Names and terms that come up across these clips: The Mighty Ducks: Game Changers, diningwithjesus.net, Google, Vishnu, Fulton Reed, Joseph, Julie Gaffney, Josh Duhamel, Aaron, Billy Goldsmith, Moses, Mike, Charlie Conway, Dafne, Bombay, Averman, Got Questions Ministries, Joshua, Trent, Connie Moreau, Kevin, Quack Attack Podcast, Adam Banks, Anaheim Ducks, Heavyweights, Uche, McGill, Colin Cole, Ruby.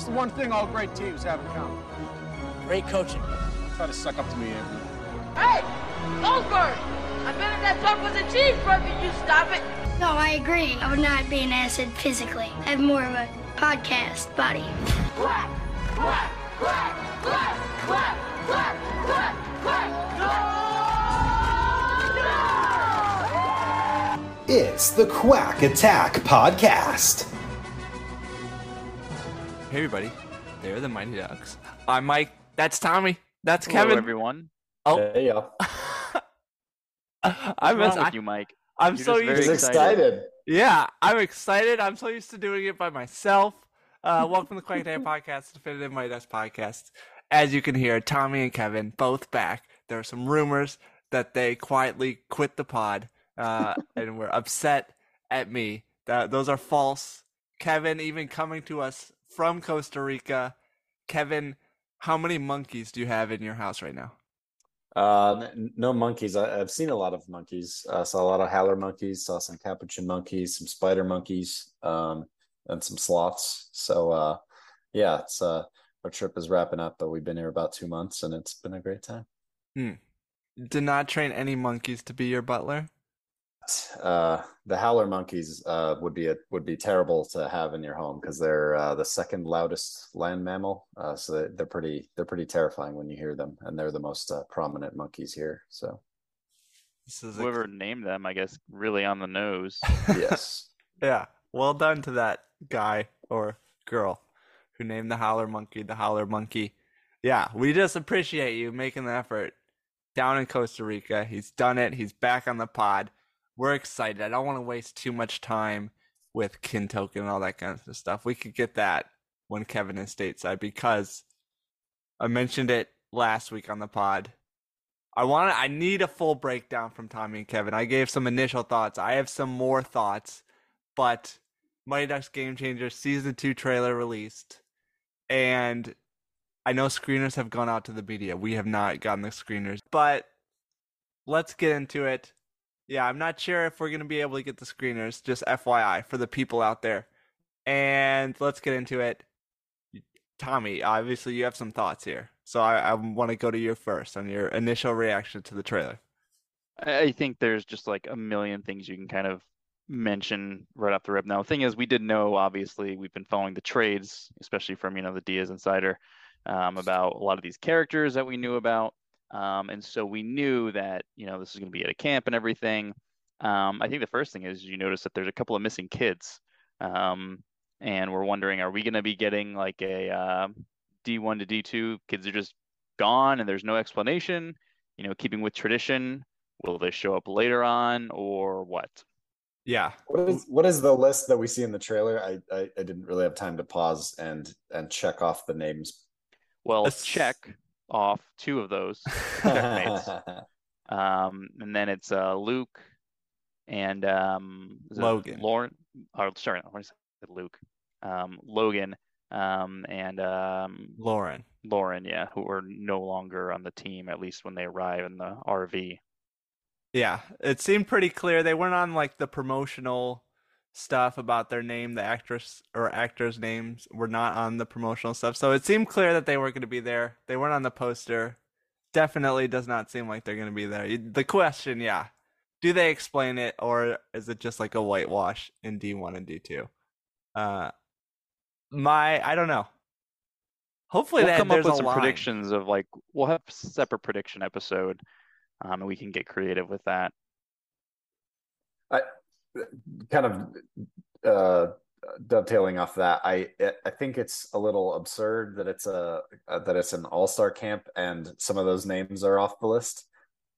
What's the one thing all great teams have in common? Great coaching. Try to suck up to me, Avery. Hey, Goldberg! I bet if that puck was a cheeseburger, you stop it. No, I agree. I would not be an asset physically. I have more of a podcast body. Quack! Quack! Quack! Quack! Quack! Quack! Quack! Quack! No! No! It's the Quack Attack Podcast. Hey, everybody. They're the Mighty Ducks. I'm Mike. That's Tommy. That's Kevin. Hello, everyone. Oh. Hey, y'all. What's wrong with you, Mike? I'm so used to excited. Yeah, I'm excited. I'm so used to doing it by myself. Welcome to the Quack Attack Podcast, Definitive Mighty Ducks Podcast. As you can hear, Tommy and Kevin both back. There are some rumors that they quietly quit the pod, and we're upset at me. Those are false. Kevin even coming to us from Costa Rica. Kevin, how many monkeys do you have in your house right now? No monkeys. I've seen a lot of monkeys. Saw a lot of howler monkeys, saw some capuchin monkeys, some spider monkeys, and some sloths. So yeah, it's our trip is wrapping up, but we've been here about 2 months and it's been a great time. Did not train any monkeys to be your butler? The howler monkeys would be terrible to have in your home because they're the second loudest land mammal, so they're pretty terrifying when you hear them, and they're the most prominent monkeys here. So whoever named them, I guess, really on the nose. Yes. Yeah, well done to that guy or girl who named the howler monkey the howler monkey. Yeah, we just appreciate you making the effort down in Costa Rica. He's done it. He's back on the pod. We're excited. I don't want to waste too much time with kin token and all that kind of stuff. We could get that when Kevin is stateside, because I mentioned it last week on the pod. I need a full breakdown from Tommy and Kevin. I gave some initial thoughts. I have some more thoughts, but Mighty Ducks Game Changers Season 2 trailer released, and I know screeners have gone out to the media. We have not gotten the screeners, but let's get into it. Yeah, I'm not sure if we're going to be able to get the screeners, just FYI, for the people out there. And let's get into it. Tommy, obviously you have some thoughts here, so I want to go to you first on your initial reaction to the trailer. I think there's just like a million things you can kind of mention right off the rip. Now, the thing is, we did know, obviously, we've been following the trades, especially from, the Diaz Insider, about a lot of these characters that we knew about. And so we knew that, this is going to be at a camp and everything. I think the first thing is you notice that there's a couple of missing kids. And we're wondering, are we going to be getting like a D1 to D2? Kids are just gone and there's no explanation, keeping with tradition. Will they show up later on or what? Yeah. What is the list that we see in the trailer? I didn't really have time to pause and check off the names. Well, check off two of those checkmates. And then it's Luke and Logan. Logan and Lauren. Lauren, yeah, who are no longer on the team, at least when they arrive in the RV. Yeah, it seemed pretty clear. They went on like the promotional stuff about their name. The actress or actors' names were not on the promotional stuff, so it seemed clear that they weren't going to be there. They weren't on the poster. Definitely does not seem like they're going to be there. The question, yeah, do they explain it, or is it just like a whitewash in D1 and D2? I don't know. Hopefully we'll come up with some predictions of like, we'll have a separate prediction episode, and we can get creative with that. Kind of dovetailing off that, I think it's a little absurd that it's an all-star camp and some of those names are off the list,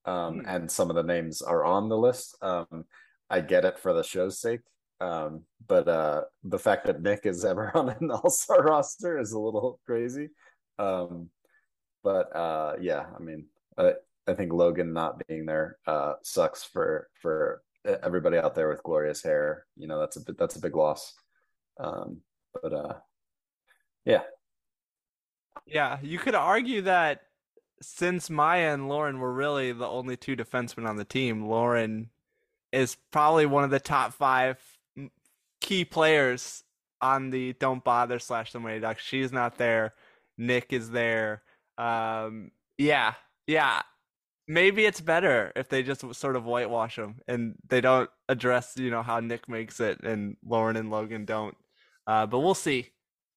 and some of the names are on the list. I get it for the show's sake, but the fact that Nick is ever on an all-star roster is a little crazy. But yeah, I mean, I think Logan not being there sucks for everybody out there with glorious hair. That's a big loss. But you could argue that since Maya and Lauren were really the only two defensemen on the team, Lauren is probably one of the top 5 key players on the Don't Bother / The Mighty Ducks. She's not there. Nick is there. Yeah. Maybe it's better if they just sort of whitewash them and they don't address, you know, how Nick makes it and Lauren and Logan don't. But we'll see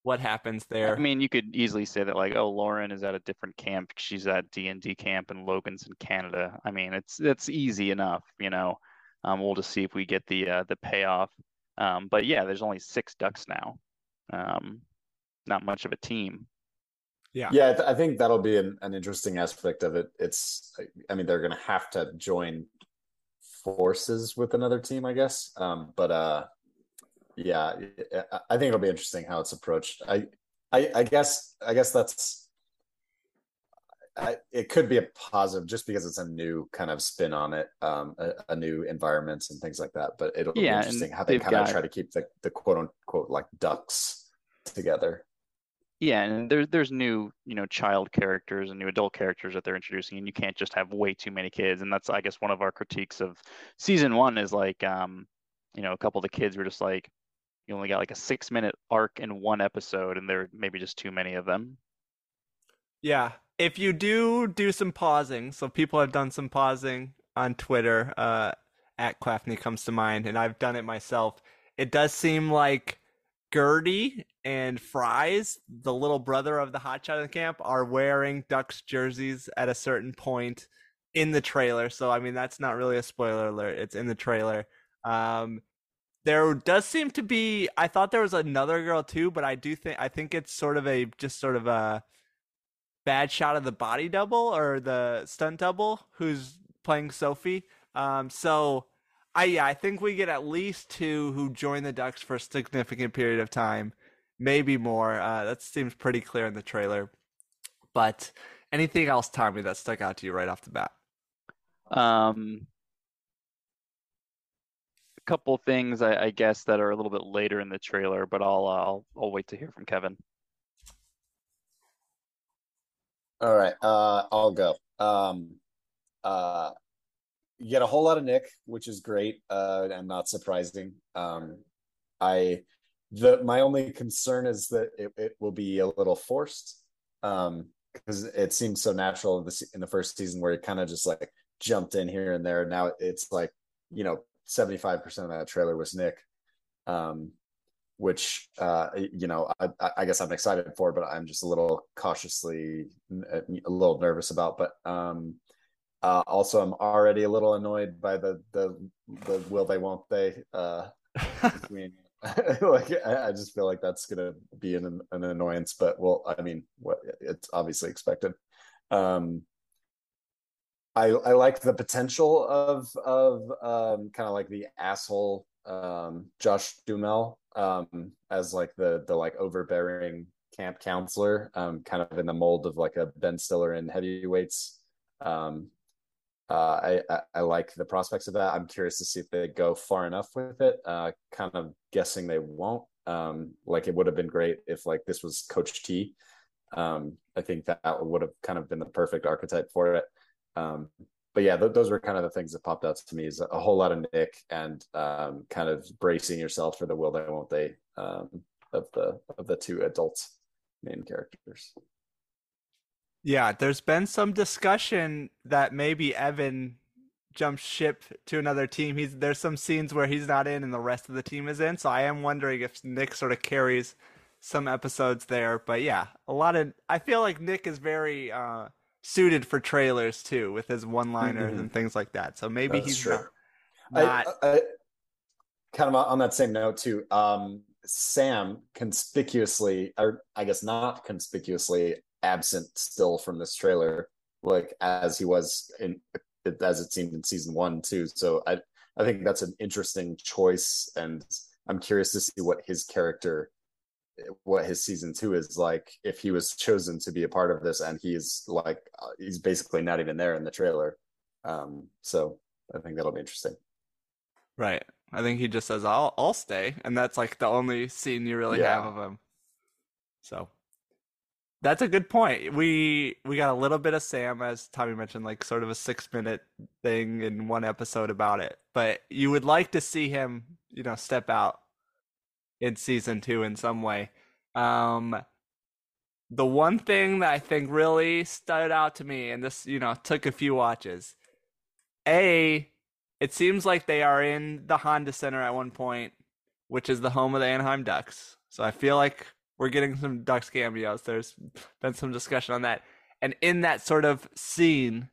what happens there. I mean, you could easily say that, like, oh, Lauren is at a different camp. She's at D&D camp and Logan's in Canada. I mean, it's easy enough, you know. We'll just see if we get the payoff. But yeah, there's only 6 Ducks now. Not much of a team. Yeah, I think that'll be an interesting aspect of it. They're going to have to join forces with another team, I guess. Yeah, I think it'll be interesting how it's approached. I guess that's. It could be a positive just because it's a new kind of spin on it, a new environment and things like that. But it'll be interesting how they kind of try to keep the quote unquote like Ducks together. Yeah, and there's new, you know, child characters and new adult characters that they're introducing, and you can't just have way too many kids. And that's, I guess, one of our critiques of season 1 is like, you know, a couple of the kids were just like, you only got like a 6-minute arc in 1 episode, and there were maybe just too many of them. Yeah. If you do some pausing, so people have done some pausing on Twitter, at Clafney comes to mind, and I've done it myself. It does seem like Gertie and Fries, the little brother of the hotshot in the camp, are wearing Ducks jerseys at a certain point in the trailer. So, I mean, that's not really a spoiler alert. It's in the trailer. There does seem to be, I thought there was another girl too, but I think it's sort of a bad shot of the body double or the stunt double who's playing Sophie. I think we get at least 2 who join the Ducks for a significant period of time, maybe more. That seems pretty clear in the trailer. But anything else, Tommy, that stuck out to you right off the bat? A couple things, I guess, that are a little bit later in the trailer, but I'll wait to hear from Kevin. All right, I'll go. You get a whole lot of Nick, which is great and not surprising. My only concern is that it will be a little forced because it seems so natural in the first season where it kind of just like jumped in here and there. Now it's like, you know, 75% of that trailer was Nick, which, you know, I guess I'm excited for, but I'm just a little cautiously, a little nervous about. But also, I'm already a little annoyed by the will they, won't they. Like, I just feel like that's going to be an annoyance, but it's obviously expected. I like the potential of kind of like the asshole Josh Duhamel as like the like overbearing camp counselor, kind of in the mold of like a Ben Stiller in Heavyweights. I like the prospects of that. I'm curious to see if they go far enough with it. Kind of guessing they won't. Like it would have been great if like this was Coach T. I think that would have kind of been the perfect archetype for it. But yeah, those were kind of the things that popped out to me, is a whole lot of Nick and kind of bracing yourself for the will they, won't they of the 2 adult main characters. Yeah, there's been some discussion that maybe Evan jumps ship to another team. There's some scenes where he's not in and the rest of the team is in, so I am wondering if Nick sort of carries some episodes there. But yeah, I feel like Nick is very suited for trailers too, with his one-liners and things like that. So maybe that's he's not. I kind of on that same note too. Sam conspicuously, or I guess not conspicuously, absent still from this trailer, like as he was as it seemed in season 1 too. So I think that's an interesting choice, and I'm curious to see what his season 2 is like, if he was chosen to be a part of this and he's basically not even there in the trailer. So I think that'll be interesting. Right. I think he just says, I'll stay. And that's like the only scene you really have of him. So that's a good point. We got a little bit of Sam, as Tommy mentioned, like sort of a 6-minute thing in 1 episode about it, but you would like to see him, you know, step out in season two in some way. The one thing that I think really stood out to me, and this, you know, took a few watches. It seems like they are in the Honda Center at one point, which is the home of the Anaheim Ducks. So I feel like we're getting some Ducks cameos. There's been some discussion on that. And in that sort of scene,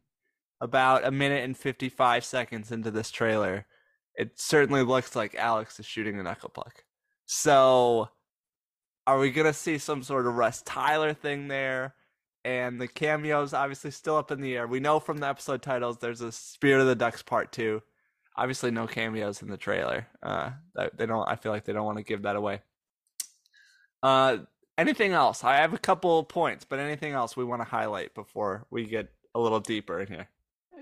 about a minute and 55 seconds into this trailer, it certainly looks like Alex is shooting a knuckle puck. So are we going to see some sort of Russ Tyler thing there? And the cameo's obviously still up in the air. We know from the episode titles there's a Spirit of the Ducks Part 2. Obviously no cameos in the trailer. They don't. I feel like they don't want to give that away. Anything else? I have a couple points, but anything else we want to highlight before we get a little deeper in here?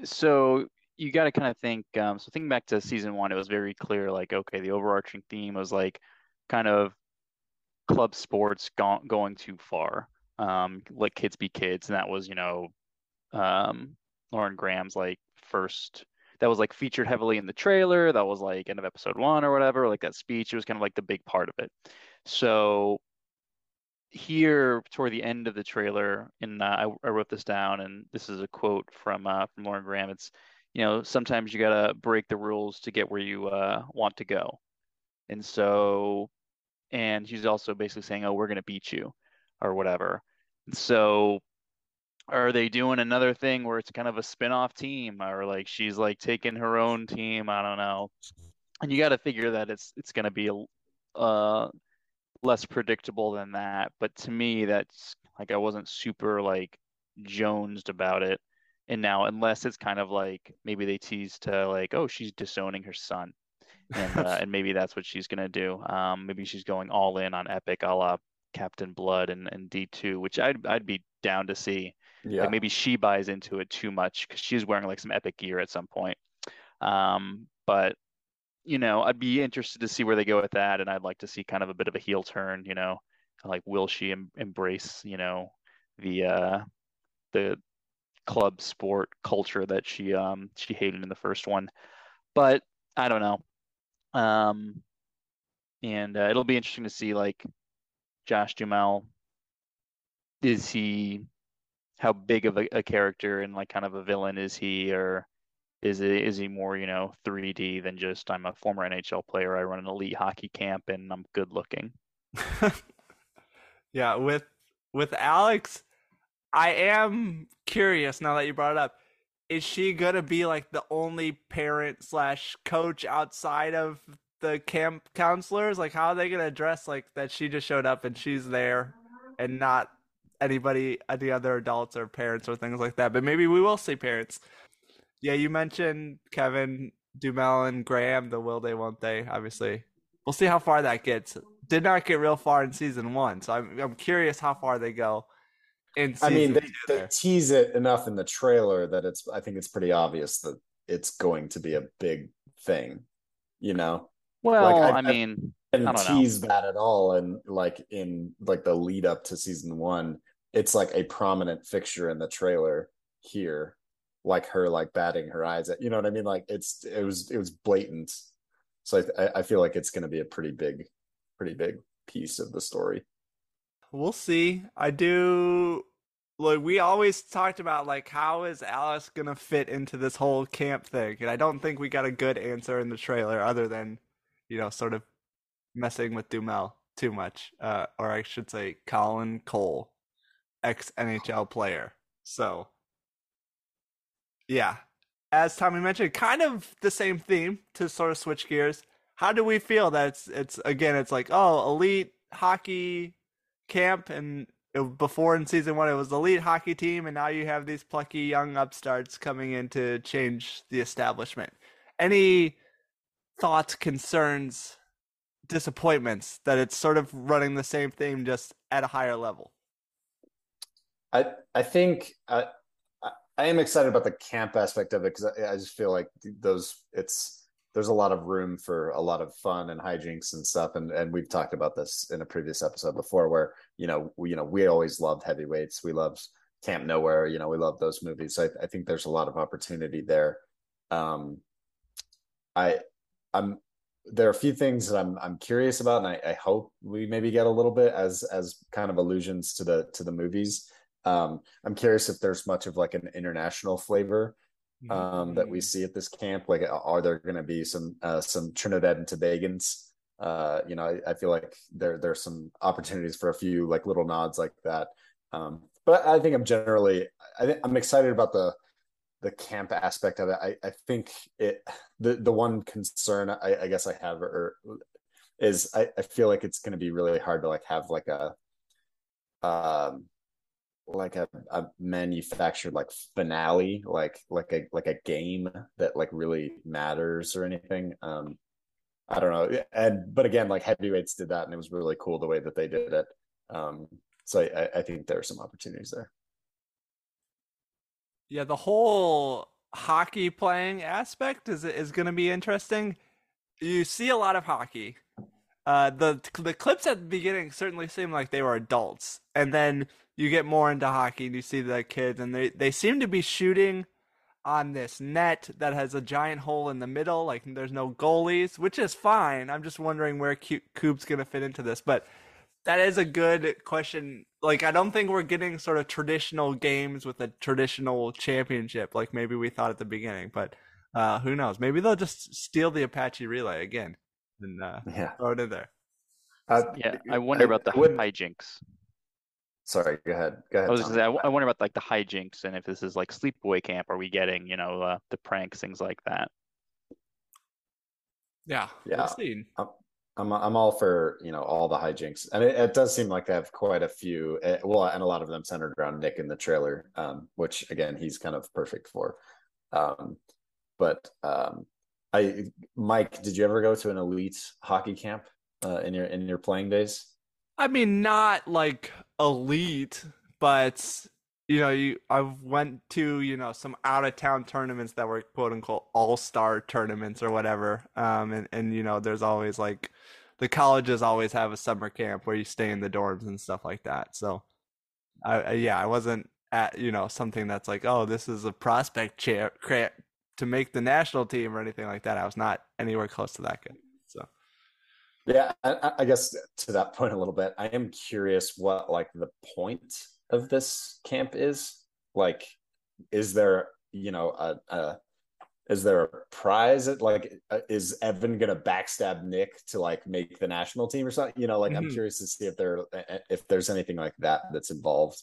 So you got to kind of think, thinking back to season one, it was very clear, like, okay, the overarching theme was like kind of club sports going too far. Let kids be kids. And that was, Lauren Graham's that was like featured heavily in the trailer. That was like end of episode one or whatever, like that speech. It was kind of like the big part of it. So here toward the end of the trailer, and I wrote this down, and this is a quote from Lauren Graham. It's, sometimes you gotta break the rules to get where you want to go. And so, and she's also basically saying, oh, we're gonna beat you or whatever. And so are they doing another thing where it's kind of a spin-off team, or like she's like taking her own team? I don't know. And you got to figure that it's gonna be less predictable than that, but to me that's like I wasn't super like jonesed about it. And now, unless it's kind of like maybe they tease to like, oh, she's disowning her son, and and maybe that's what she's gonna do. Maybe she's going all in on epic a la Captain Blood and D2, which I'd be down to see. Yeah, like maybe she buys into it too much because she's wearing like some epic gear at some point. But I'd be interested to see where they go with that, and I'd like to see kind of a bit of a heel turn. Like will she embrace the club sport culture that she hated in the first one? But I don't know. And it'll be interesting to see like Josh Duhamel. How big of a character and like kind of a villain is he, or? Is he more, 3D than just I'm a former NHL player, I run an elite hockey camp, and I'm good looking? Yeah, with Alex, I am curious now that you brought it up. Is she gonna be like the only parent / coach outside of the camp counselors? Like, how are they gonna address like that she just showed up and she's there and not anybody, any other adults or parents or things like that? But maybe we will see parents. Yeah, you mentioned Kevin, Duhamel, and Graham, the will they, won't they, obviously. We'll see how far that gets. Did not get real far in season one, so I'm curious how far they go in season they tease it enough in the trailer that I think it's pretty obvious that it's going to be a big thing, Well, like, I don't tease that at all, and like in like the lead up to season one, it's like a prominent fixture in the trailer here. Like her, like batting her eyes at, you know what I mean? Like it was blatant. So I feel like it's going to be a pretty big piece of the story. We'll see. I do. Like we always talked about, like, how is Alice going to fit into this whole camp thing? And I don't think we got a good answer in the trailer other than, sort of messing with Duhamel too much. Or I should say Colin Cole, ex-NHL player. So. Yeah, as Tommy mentioned, kind of the same theme to sort of switch gears. How do we feel that it's like, oh, elite hockey camp, and before in season one it was elite hockey team, and now you have these plucky young upstarts coming in to change the establishment. Any thoughts, concerns, disappointments that it's sort of running the same theme just at a higher level? I am excited about the camp aspect of it because I just feel like there's a lot of room for a lot of fun and hijinks and stuff. And we've talked about this in a previous episode before where, we always loved Heavyweights. We loved Camp Nowhere. We love those movies. So I think there's a lot of opportunity there. I'm there are a few things that I'm curious about, and I hope we maybe get a little bit as kind of allusions to the movies. I'm curious if there's much of like an international flavor that we see at this camp. Like, are there going to be some Trinidad and Tobagans? I feel like there's some opportunities for a few like little nods like that. But I think I'm excited about the camp aspect of it. I think the one concern I guess I have is I feel like it's going to be really hard to like have like a manufactured like finale, like a game that like really matters or anything. I don't know. But again, like Heavyweights did that, and it was really cool the way that they did it. So I think there are some opportunities there. Yeah, the whole hockey playing aspect is going to be interesting. You see a lot of hockey. The clips at the beginning certainly seem like they were adults, and then you get more into hockey and you see the kids, and they seem to be shooting on this net that has a giant hole in the middle. Like, there's no goalies, which is fine. I'm just wondering where Coop's going to fit into this, but that is a good question. Like, I don't think we're getting sort of traditional games with a traditional championship, like maybe we thought at the beginning, but who knows? Maybe they'll just steal the Apache Relay again and throw it in there. I wonder about the hijinks. Sorry, go ahead. I was just saying, I wonder about like the hijinks, and if this is like Sleepaway Camp, are we getting, the pranks, things like that? Yeah. I'm all for, all the hijinks. And it does seem like they have quite a few, and a lot of them centered around Nick in the trailer, which again, he's kind of perfect for. Mike, did you ever go to an elite hockey camp in your playing days? I mean, not like elite, but I went to some out of town tournaments that were quote unquote all star tournaments or whatever. There's always like the colleges always have a summer camp where you stay in the dorms and stuff like that. So, I wasn't at something that's like, oh, this is a prospect camp to make the national team or anything like that. I was not anywhere close to that good. So. Yeah, I guess to that point a little bit, I am curious what like the point of this camp is. Like, is there, is there a prize? Is Evan going to backstab Nick to like make the national team or something? I'm curious to see if there's anything like that that's involved.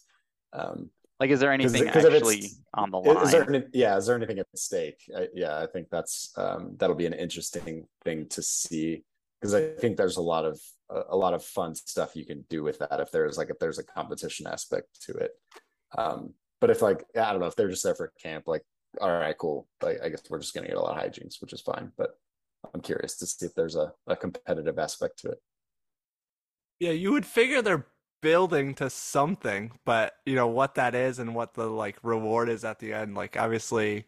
Is there anything actually on the line? Is there anything at stake? I think that's that'll be an interesting thing to see. Because I think there's a lot of fun stuff you can do with that if there's a competition aspect to it. But if I don't know if they're just there for camp, like, all right, cool. Like, I guess we're just gonna get a lot of hijinks, which is fine. But I'm curious to see if there's a competitive aspect to it. Yeah, you would figure they're building to something, but what that is and what the like reward is at the end. Like, obviously,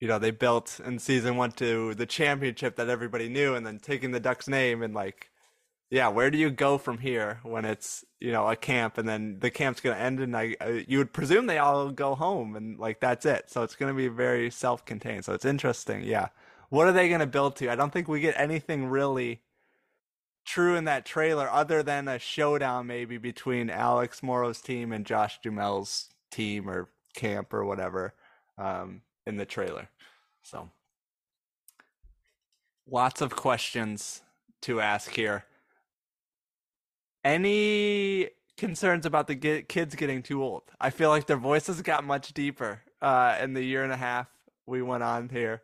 they built in season 1 to the championship that everybody knew, and then taking the Ducks name, and where do you go from here when it's, a camp, and then the camp's going to end, and you would presume they all go home, and that's it. So it's going to be very self-contained. So it's interesting. Yeah. What are they going to build to? I don't think we get anything really true in that trailer other than a showdown maybe between Alex Morrow's team and Josh Duhamel's team or camp or whatever. In the trailer. So lots of questions to ask here. Any concerns about the kids getting too old? I feel like their voices got much deeper in the year and a half we went on here.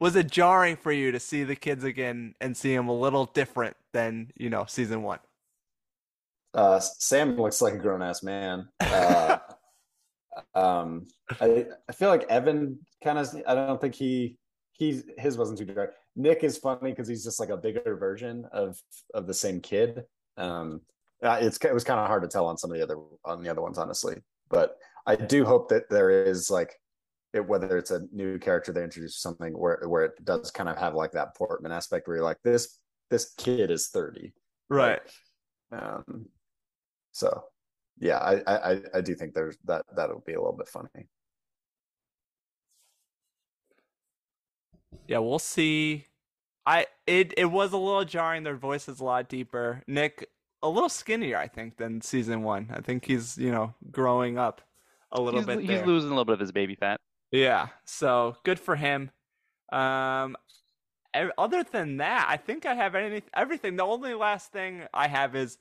Was it jarring for you to see the kids again and see them a little different than, season 1? Sam looks like a grown-ass man. I feel like Evan I don't think his wasn't too direct. Nick is funny because he's just like a bigger version of the same kid. It was kind of hard to tell on some of the other ones, honestly. But I do hope that there is whether it's a new character they introduce or something where it does kind of have like that Portman aspect where you're like, this kid is 30, right? So. Yeah, I do think there's that'll be a little bit funny. Yeah, we'll see It was a little jarring. Their voice is a lot deeper. Nick, a little skinnier, I think, than season one. I think he's, you know, growing up a little bit. He's losing a little bit of his baby fat. Yeah. So good for him. Other than that, I think I have everything. The only last thing I have is,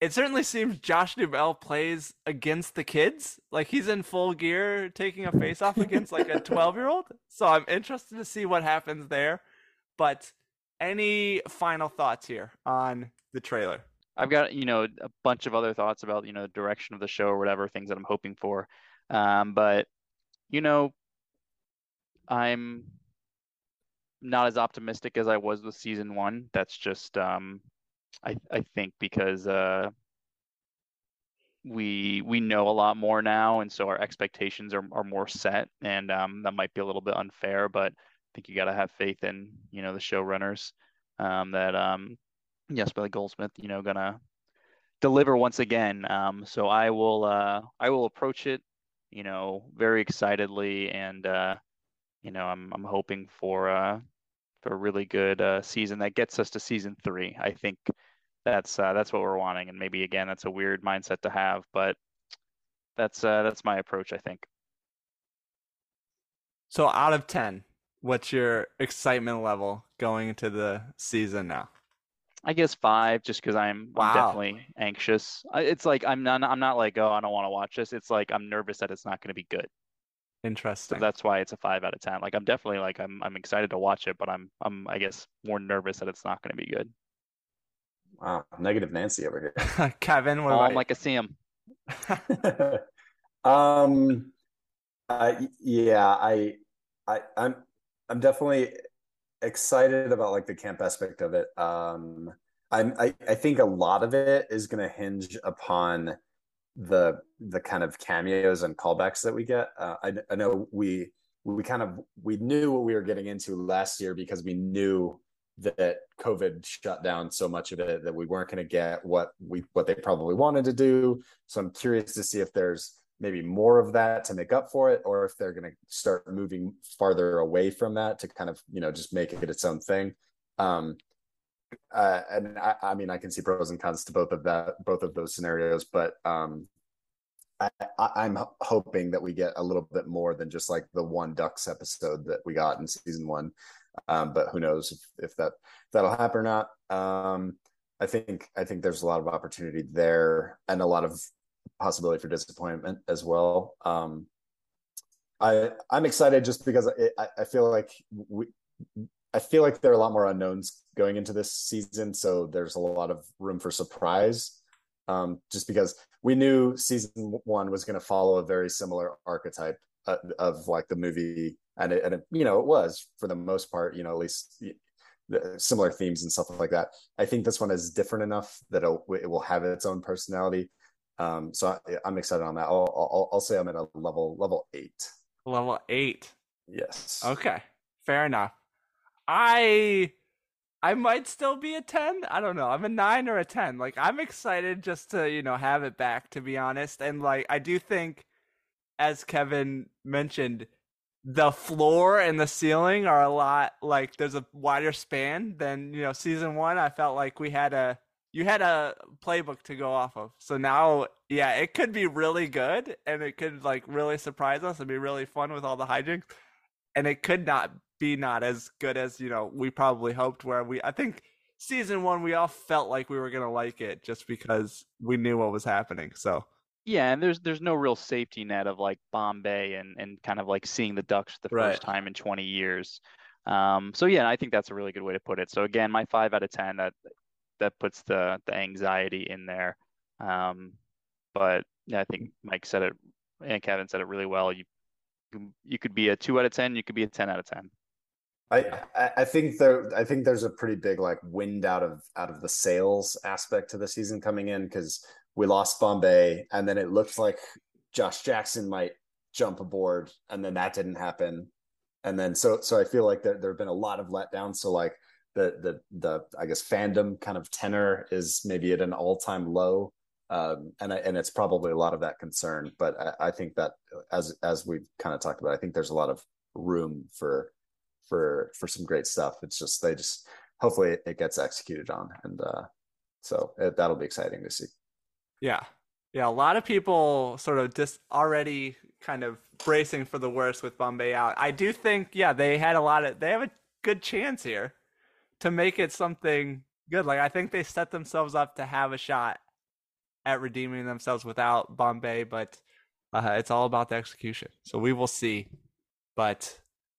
it certainly seems Josh Duhamel plays against the kids. Like, he's in full gear taking a face off against like a 12-year-old. So I'm interested to see what happens there. But any final thoughts here on the trailer? I've got, you know, a bunch of other thoughts about, you know, the direction of the show or whatever, things that I'm hoping for. But, you know, I'm not as optimistic as I was with season one. That's just, I think because we know a lot more now, and so our expectations are more set, and that might be a little bit unfair, but I think you got to have faith in, you know, the showrunners that yes, Billy Goldsmith, you know, gonna deliver once again. So I will approach it, you know, very excitedly, and you know, I'm hoping for a really good season that gets us to season three. I think that's what we're wanting, and maybe again that's a weird mindset to have, but that's my approach, I think. So out of 10, what's your excitement level going into the season now? I guess 5, just because I'm definitely anxious. It's like I'm not like, oh, I don't want to watch this. It's like I'm nervous that it's not going to be good. Interesting. So that's why it's a 5 out of 10. Like, I'm definitely like I'm excited to watch it, but I guess more nervous that it's not going to be good. Wow, negative Nancy over here. Kevin, what about you? Like a Sam. Yeah, I'm definitely excited about like the camp aspect of it. I think a lot of it is going to hinge upon the kind of cameos and callbacks that we get. I know we knew what we were getting into last year because we knew that COVID shut down so much of it that we weren't going to get what they probably wanted to do. So I'm curious to see if there's maybe more of that to make up for it, or if they're going to start moving farther away from that to kind of, you know, just make it its own thing. And I mean, I can see pros and cons to both of those scenarios, but I'm hoping that we get a little bit more than just like the one Ducks episode that we got in season one. But who knows if that'll happen or not. I think there's a lot of opportunity there and a lot of possibility for disappointment as well. I'm excited just because I feel like there are a lot more unknowns going into this season, so there's a lot of room for surprise. Just because we knew season one was going to follow a very similar archetype of like the movie, and it, you know, it was for the most part, you know, at least similar themes and stuff like that. I think this one is different enough that it will have its own personality. So I'm excited on that. I'll say I'm at a level 8. Level 8. Yes. Okay. Fair enough. I might still be a 10. I don't know. I'm a 9 or a 10. Like, I'm excited just to, you know, have it back, to be honest. And like, I do think, as Kevin mentioned, the floor and the ceiling are a lot, like, there's a wider span than, you know, season one. I felt like you had a playbook to go off of. So now, yeah, it could be really good, and it could like really surprise us and be really fun with all the hijinks. And it could not be as good as, you know, we probably hoped, where I think season one, we all felt like we were going to like it just because we knew what was happening. So yeah, and there's no real safety net of like Bombay and kind of like seeing the Ducks for the first time in 20 years. So yeah, I think that's a really good way to put it. So again, my 5 out of 10, that puts the anxiety in there. But yeah, I think Mike said it and Kevin said it really well. You could be a 2 out of 10, you could be a 10 out of 10. I think there's a pretty big like wind out of the sales aspect to the season coming in, because we lost Bombay, and then it looked like Josh Jackson might jump aboard, and then that didn't happen, and then so I feel like there have been a lot of letdowns. So like the I guess fandom kind of tenor is maybe at an all-time low, and it's probably a lot of that concern. But I think that as we've kind of talked about, I think there's a lot of room for. for some great stuff. It's just, they just, hopefully it gets executed on. And so that'll be exciting to see. Yeah. Yeah. A lot of people sort of just already kind of bracing for the worst with Bombay out. I do think, yeah, they have a good chance here to make it something good. Like, I think they set themselves up to have a shot at redeeming themselves without Bombay, but it's all about the execution. So we will see. But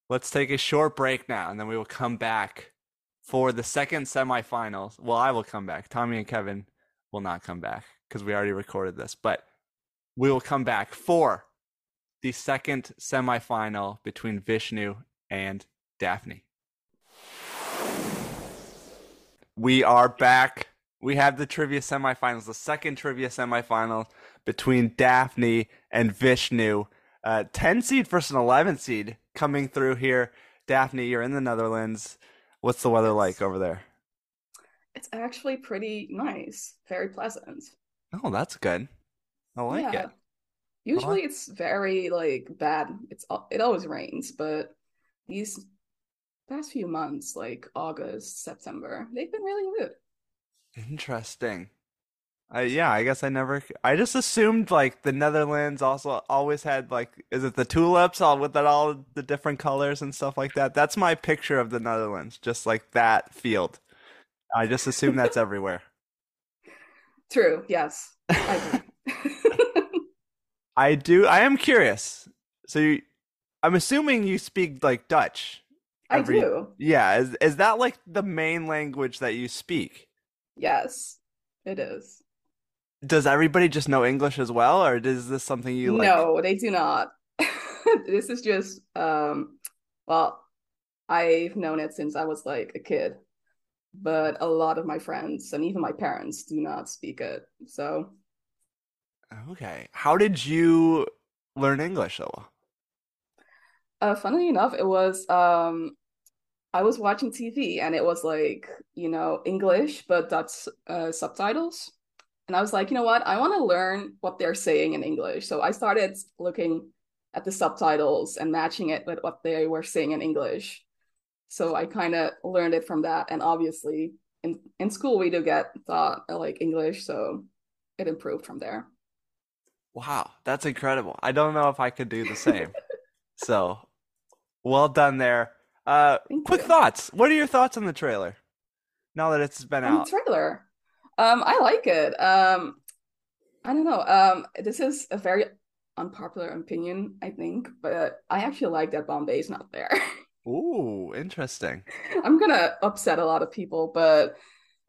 let's take a short break now, and then we will come back for the second semifinals. Well, I will come back. Tommy and Kevin will not come back because we already recorded this, but we will come back for the second semifinal between Vishnu and Dafne. We are back. We have the trivia semifinals, the second trivia semifinal between Dafne and Vishnu. 10 seed versus an 11 seed coming through here. Dafne, you're in the Netherlands. What's the weather like over there? It's actually pretty nice. Very pleasant. Oh, that's good. I like it. Usually it's very bad. It always rains, but these past few months, like August, September, they've been really good. Interesting. I guess I just assumed the Netherlands also always had is it the tulips all with all the different colors and stuff like that? That's my picture of the Netherlands, just that field. I just assume that's everywhere. True. Yes. I do. I do. I am curious. So I'm assuming you speak Dutch. I do. Yeah. Is that the main language that you speak? Yes, it is. Does everybody just know English as well, or is this something you like? No, they do not. This is just, well, I've known it since I was a kid, but a lot of my friends and even my parents do not speak it. So. Okay. How did you learn English though? Funnily enough, it was, I was watching TV and it was English, but that's subtitles. And I was like, you know what? I want to learn what they're saying in English. So I started looking at the subtitles and matching it with what they were saying in English. So I kind of learned it from that. And obviously in school, we do get taught English. So it improved from there. Wow. That's incredible. I don't know if I could do the same. So well done there. Thoughts. What are your thoughts on the trailer now that it's been out? The trailer. I like it. I don't know. This is a very unpopular opinion, I think, but I actually like that Bombay's not there. Ooh, interesting. I'm going to upset a lot of people, but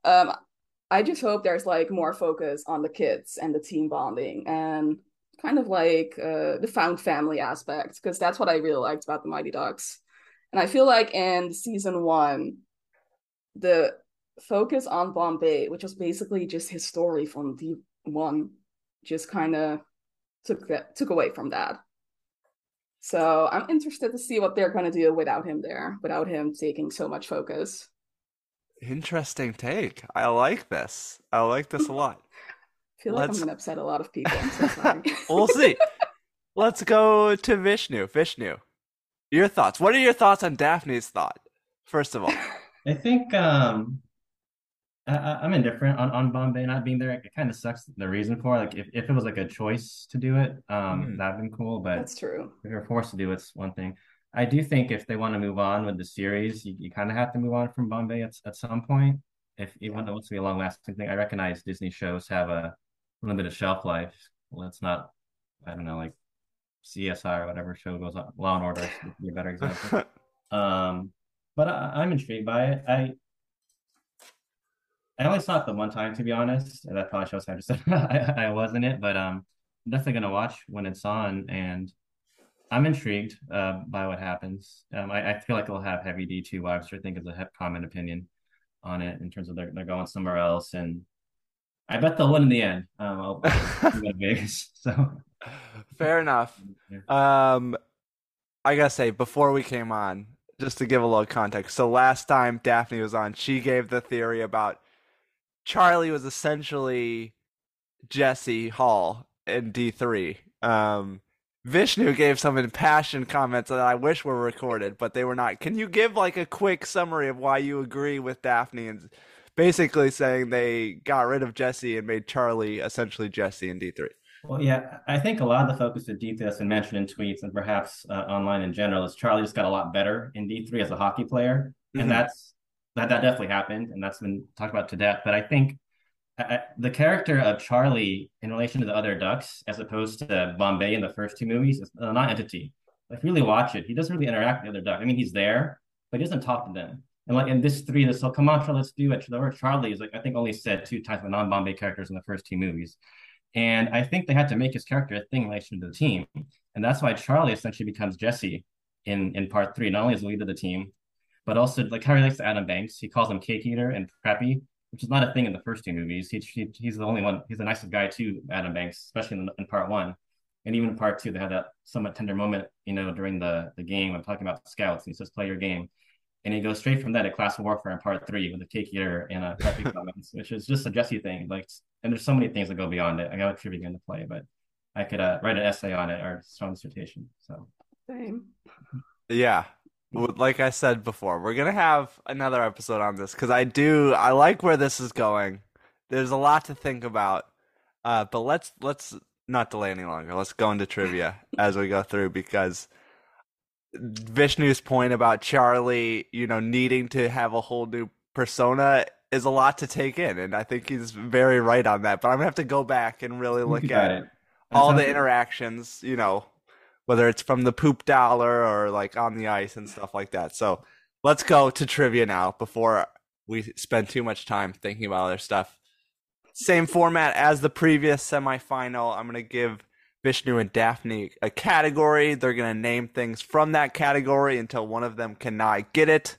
I just hope there's more focus on the kids and the team bonding and kind of the found family aspect, because that's what I really liked about the Mighty Ducks. And I feel in season one, the focus on Bombay, which was basically just his story from D1, just kind of took away from that. So I'm interested to see what they're going to do without him there, without him taking so much focus. Interesting take. I like this. I like this a lot. I feel I'm going to upset a lot of people. I'm so sorry. We'll see. Let's go to Vishnu. Vishnu, your thoughts. What are your thoughts on Daphne's thought, first of all? I think I'm indifferent on Bombay not being there. It kind of sucks the reason for if it was a choice to do it, that'd been cool. But that's true. If you're forced to do it's one thing. I do think if they want to move on with the series, you kind of have to move on from Bombay at some point. If you want to be a long lasting thing, I recognize Disney shows have a little bit of shelf life. Let's not, I don't know, CSI or whatever show goes on. Law and Order would be a better example. But I'm intrigued by it. I only saw it the one time, to be honest. That probably shows how I was in it, but I'm definitely going to watch when it's on, and I'm intrigued by what happens. I feel it'll have heavy D2 vibes, which I think is a common opinion on it in terms of they're going somewhere else, and I bet they'll win in the end. I'll go to Vegas, so... Fair enough. I gotta say, before we came on, just to give a little context, so last time Dafne was on, she gave the theory about Charlie was essentially Jesse Hall in D3, Vishnu gave some impassioned comments that I wish were recorded, but they were not. Can you give like a quick summary of why you agree with Dafne and basically saying they got rid of Jesse and made Charlie essentially Jesse in D3? Well, yeah, I think a lot of the focus of D3 that's been mentioned in tweets and perhaps online in general is Charlie just got a lot better in D3 as a hockey player. Mm-hmm. And that definitely happened. And that's been talked about to death. But I think the character of Charlie in relation to the other Ducks, as opposed to Bombay in the first two movies, is a non-entity. If you really watch it, he doesn't really interact with the other Ducks. I mean, he's there, but he doesn't talk to them. And like in this three, this whole, come on, let's do it. The word Charlie is like, I think only said two times with non-Bombay characters in the first two movies. And I think they had to make his character a thing in relation to the team. And that's why Charlie essentially becomes Jesse in part three, not only as the leader of the team, but also like how he relates to Adam Banks. He calls him cake eater and preppy, which is not a thing in the first two movies. He's the only one. He's the nicest guy too, Adam Banks, especially in part one. And even in part two, they had that somewhat tender moment, you know, during the game. I'm talking about the scouts. And he says, play your game. And he goes straight from that to class warfare in part three with a cake eater and a preppy comments, which is just a Jesse thing. Like, and there's so many things that go beyond it. I got a trivia game to play, but I could write an essay on it or strong dissertation. So, same. Yeah. Like I said before, we're going to have another episode on this because I like where this is going. There's a lot to think about, but let's not delay any longer. Let's go into trivia as we go through, because Vishnu's point about Charlie, you know, needing to have a whole new persona is a lot to take in. And I think he's very right on that, but I'm gonna have to go back and really look at all the interactions, you know, whether it's from the poop dollar or like on the ice and stuff like that. So let's go to trivia now before we spend too much time thinking about other stuff. Same format as the previous semifinal. I'm gonna give Vishnu and Dafne a category. They're going to name things from that category until one of them cannot get it.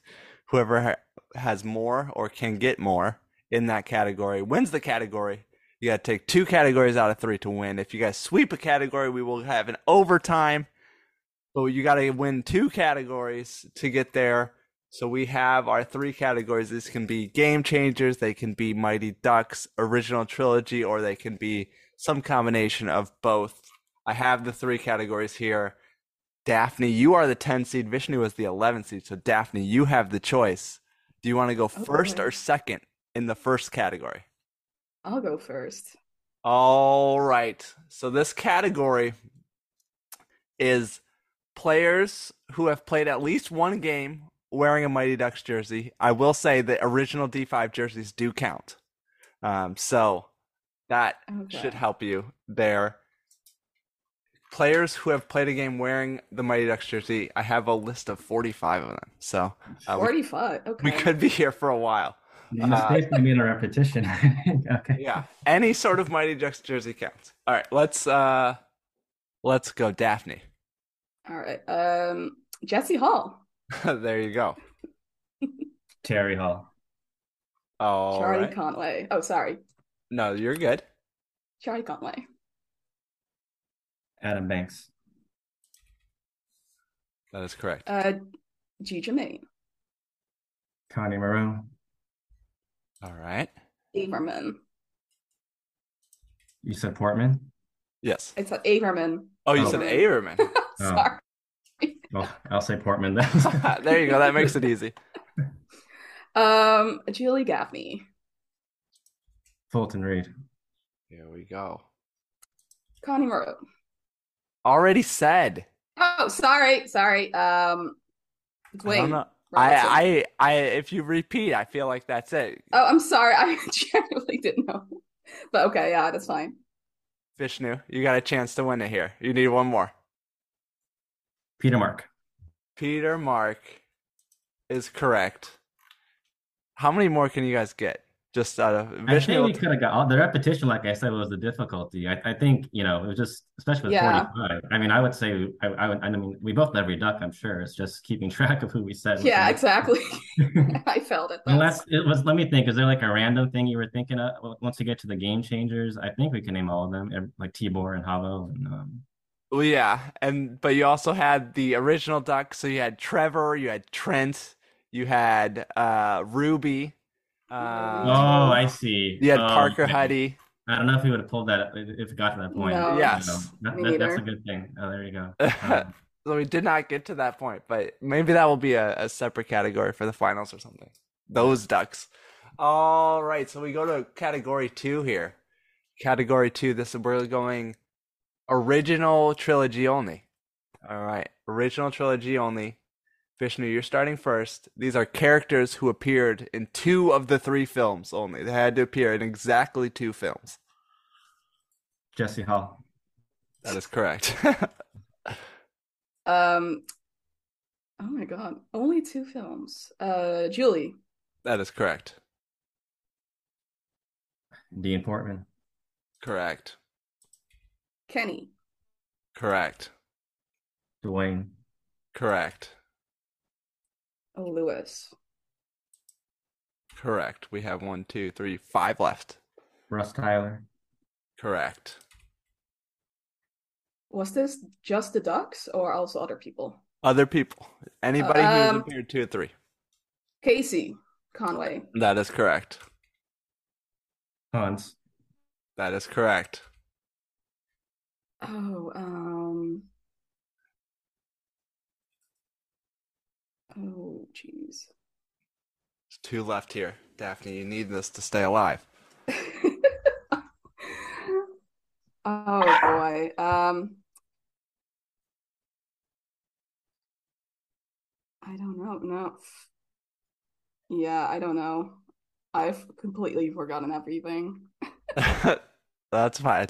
Whoever has more or can get more in that category wins the category. You got to take two categories out of three to win. If you guys sweep a category, we will have an overtime. But you got to win two categories to get there. So we have our three categories. These can be Game Changers, they can be Mighty Ducks, Original Trilogy, or they can be some combination of both. I have the three categories here. Dafne, you are the 10 seed. Vishnu is the 11 seed. So Dafne, you have the choice. Do you want to go first or second in the first category? I'll go first. All right. So this category is players who have played at least one game wearing a Mighty Ducks jersey. I will say the original D5 jerseys do count. Should help you there. Players who have played a game wearing the Mighty Ducks jersey, I have a list of 45 of them. So 45. Okay. We could be here for a while. It's basically being a repetition. Okay. Yeah. Any sort of Mighty Ducks jersey counts. All right. Let's go, Dafne. All right. Jesse Hall. There you go. Terry Hall. Oh. Charlie Conway. Oh, sorry. No, you're good. Charlie Conway. Adam Banks. That is correct. Gigi Germaine. Connie Moreau. All right. Averman. You said Portman? Yes. I said Averman. Oh, you said Averman. Sorry. Well, I'll say Portman then. There you go. That makes it easy. Julie Gaffney. Fulton Reed. Here we go. Connie Moreau. Already said. Oh, sorry. Dwayne. I if you repeat, I feel like that's it. Oh, I'm sorry. I genuinely didn't know. But okay, yeah, that's fine. Vishnu, you got a chance to win it here. You need one more. Peter Mark is correct. How many more can you guys get? Just out of Vishnu, I think we could have got all the repetition. Like I said, was the difficulty. I think, you know, it was just, especially with 45. I mean, I would say I mean, we both know every Duck. I'm sure it's just keeping track of who we said. Yeah, exactly. I felt it. Unless it was, let me think. Is there like a random thing you were thinking of? Once you get to the Game Changers, I think we can name all of them, like Tibor and Havo. And, well, yeah, but you also had the original Duck. So you had Trevor, you had Trent, you had Ruby. I see. You had Parker Huddy. I don't know if we would have pulled that up if it got to that point. No. Yes. That's a good thing. Oh, there you go. So we did not get to that point, but maybe that will be a separate category for the finals or something. Those Ducks. All right. So we go to category 2 here. Category 2. This is, we're going original trilogy only. All right. Original trilogy only. Vishnu, you're starting first. These are characters who appeared in 2 of the 3 films only. They had to appear in exactly 2 films. Jesse Hall. That is correct. Oh my God. Only 2 films. Julie. That is correct. Dean Portman. Correct. Kenny. Correct. Dwayne. Correct. Lewis. Correct. We have 5 left. Russ Tyler. Correct. Was this just the Ducks or also other people? Other people. Anybody who appeared 2 or 3. Casey Conway. That is correct. Hans. That is correct. Oh, jeez. There's 2 left here. Dafne, you need this to stay alive. Oh, boy. I don't know. No. Yeah, I don't know. I've completely forgotten everything. That's fine.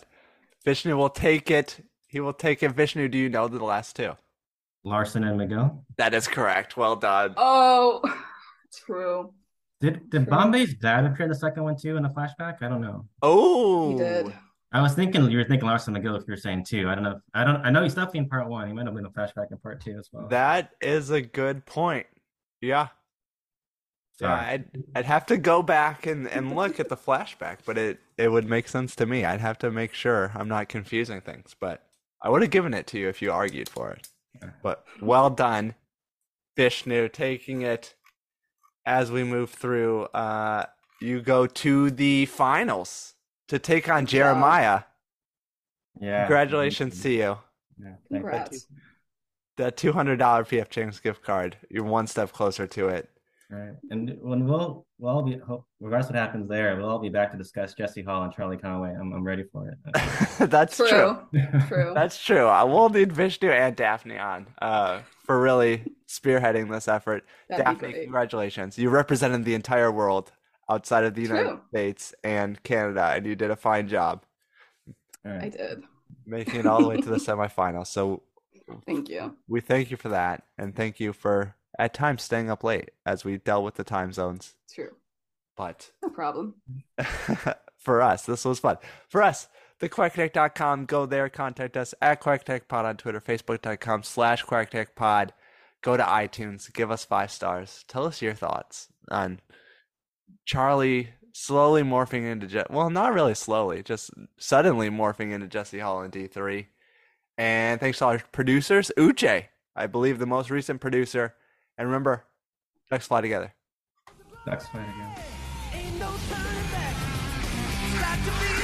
Vishnu will take it. He will take it. Vishnu, do you know the last 2? Larson and McGill? That is correct. Well done. Oh, true. Did Bombay's dad appear in the second one too in a flashback? I don't know. Oh, he did. I was thinking you were thinking Larson and McGill if you were saying 2. I don't know. I know he's definitely in part 1. He might have been in a flashback in part 2 as well. That is a good point. Yeah. Yeah. I'd have to go back and look at the flashback, but it would make sense to me. I'd have to make sure I'm not confusing things, but I would have given it to you if you argued for it. But well done, Vishnu, taking it as we move through. You go to the finals to take on Jeremiah. Yeah. Congratulations to you. Yeah. Congrats. That $200 PF Chang's gift card. You're one step closer to it. All right. And when we'll all be, regardless of what happens there, we'll all be back to discuss Jesse Hall and Charlie Conway. I'm ready for it. That's true. That's true. I will need Vishnu and Dafne on for really spearheading this effort. That'd Dafne, congratulations. You represented the entire world outside of the United States and Canada, and you did a fine job. All right. I did. Making it all the way to the semifinals. So thank you. We thank you for that, and thank you for at times staying up late as we dealt with the time zones. True. But no problem. For us, this was fun. For us, the quackattack.com. Go there, contact us at quackattackpod on Twitter, facebook.com/quackattackpod. Go to iTunes, give us 5 stars. Tell us your thoughts on Charlie slowly morphing into not really slowly, just suddenly morphing into Jesse Hall in D3. And thanks to our producers, Uche, I believe the most recent producer. And remember, Ducks fly together. Ducks fly together. Ain't no turning back.